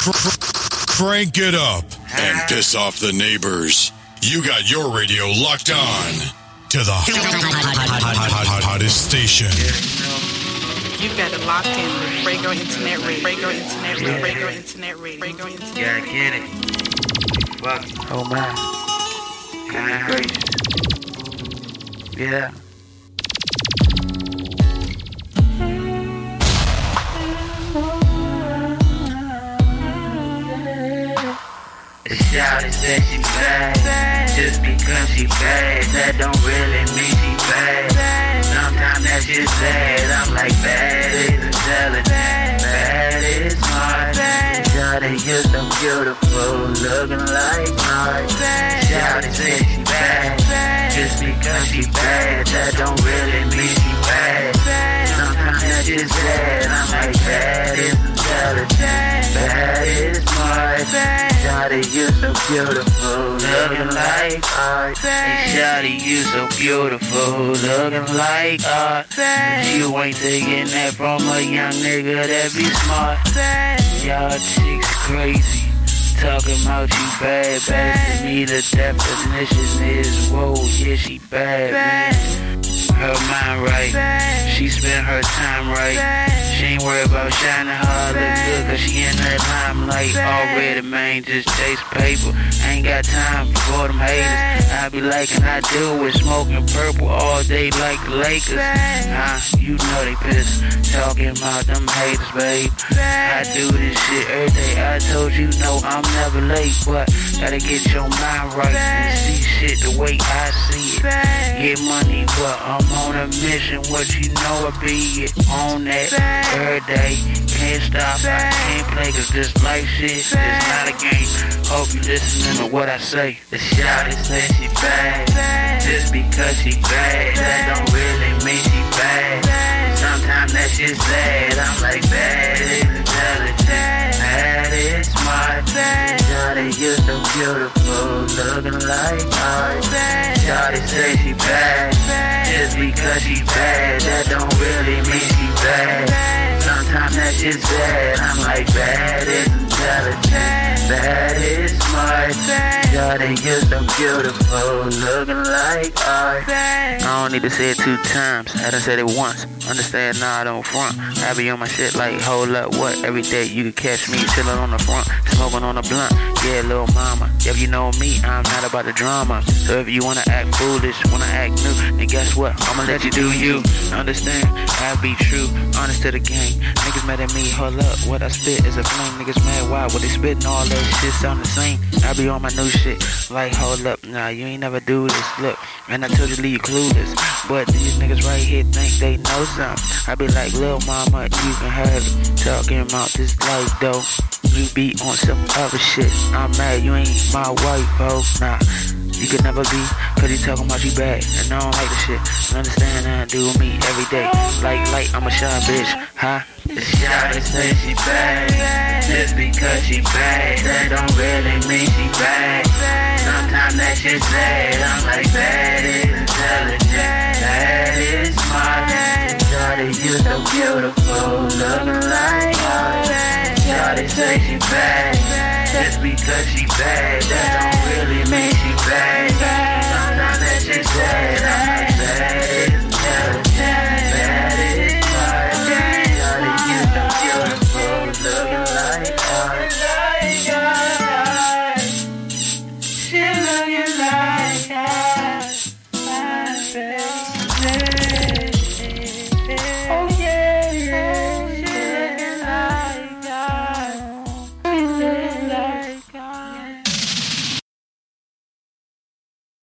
Crank it up and piss off the neighbors. You got your radio locked on to the hottest station. You got it locked in. Ray-go Internet Radio. Ray-go Internet Radio. Ray-go Internet Radio. Ray-go Internet Radio. Yeah, I get it. Fuck. Oh, man. Kind of crazy. Yeah. The shout is that she bad, just because she bad, that don't really mean she bad. Sometimes that's just bad, I'm like bad is intelligent, bad is smart. Shout is just so beautiful, looking like mine. Shout is that she bad, just because she bad, that don't really mean she bad. Sometimes that's just bad, I'm like bad is intelligent, bad is smart. Shawty, you so beautiful, looking like art. Shawty, you so beautiful, looking like art. You ain't taking that from a young nigga that be smart. Y'all chicks crazy, talking about you bad, bad. To me, the definition is, whoa, yeah, she bad, man. Her mind right, she spent her time right. She ain't worried about shining hard, look good, cause she in that limelight already, man, just chase paper. I ain't got time for them haters. I be liking I do with smoking purple all day like the Lakers. You know they pissed, talking about them haters, babe. I do this shit every day. I told you no, I'm never late, but gotta get your mind right and see shit the way I see it. Get money, but I'm on a mission. What you know I be on that. Every day, can't stop, I can't play, cause this life shit is not a game. Hope you listening to what I say. The shawty said she bad, just because she bad, that don't really mean she bad. Sometimes that's just bad, I'm like bad is intelligent, bad is smart. Shawty, you're so beautiful, looking like art. Shawty said she bad, just because she bad, that don't really mean she bad. Sometimes that shit's bad, I'm like bad is intelligent, bad is smart. Shawty, you're so beautiful, looking like art. I don't need to say it 2 times, I done said it once. Understand, nah, I don't front. I be on my shit like, hold up, what? Every day you can catch me chillin' on the front, smoking on a blunt. Yeah, little mama, yeah, you know me, I'm not about the drama. So if you wanna act foolish, wanna act new, then guess what? I'ma let you do you. Understand, I be true, honest to the game. Niggas mad at me, hold up, what I spit is a flame. Niggas mad, why? What they spittin' all that shit sound the same. I be on my new shit, like, hold up, nah, you ain't never do this. Look, and I told you to leave you clueless, but these niggas right here think they know something. I be like, lil' mama, you can have it. Talking about this life, though. You be on some other shit. I'm mad you ain't my wife, ho. Nah, you could never be, cause you talking about you bad. And I don't like the shit. Understand how I do me every day. Like, I'm a shy bitch, huh? The shawty say she bad, just because she bad, that don't really mean she bad. Sometimes that shit's bad, I'm like, bad is intelligent, bad is smart. Shawty, you so beautiful, looking like art. Shawty say she bad, just because she bad, that don't really mean she bad. Sometimes that shit's bad, I'm like, bad is intelligent, bad is smart. Shawty, you so beautiful, looking like art.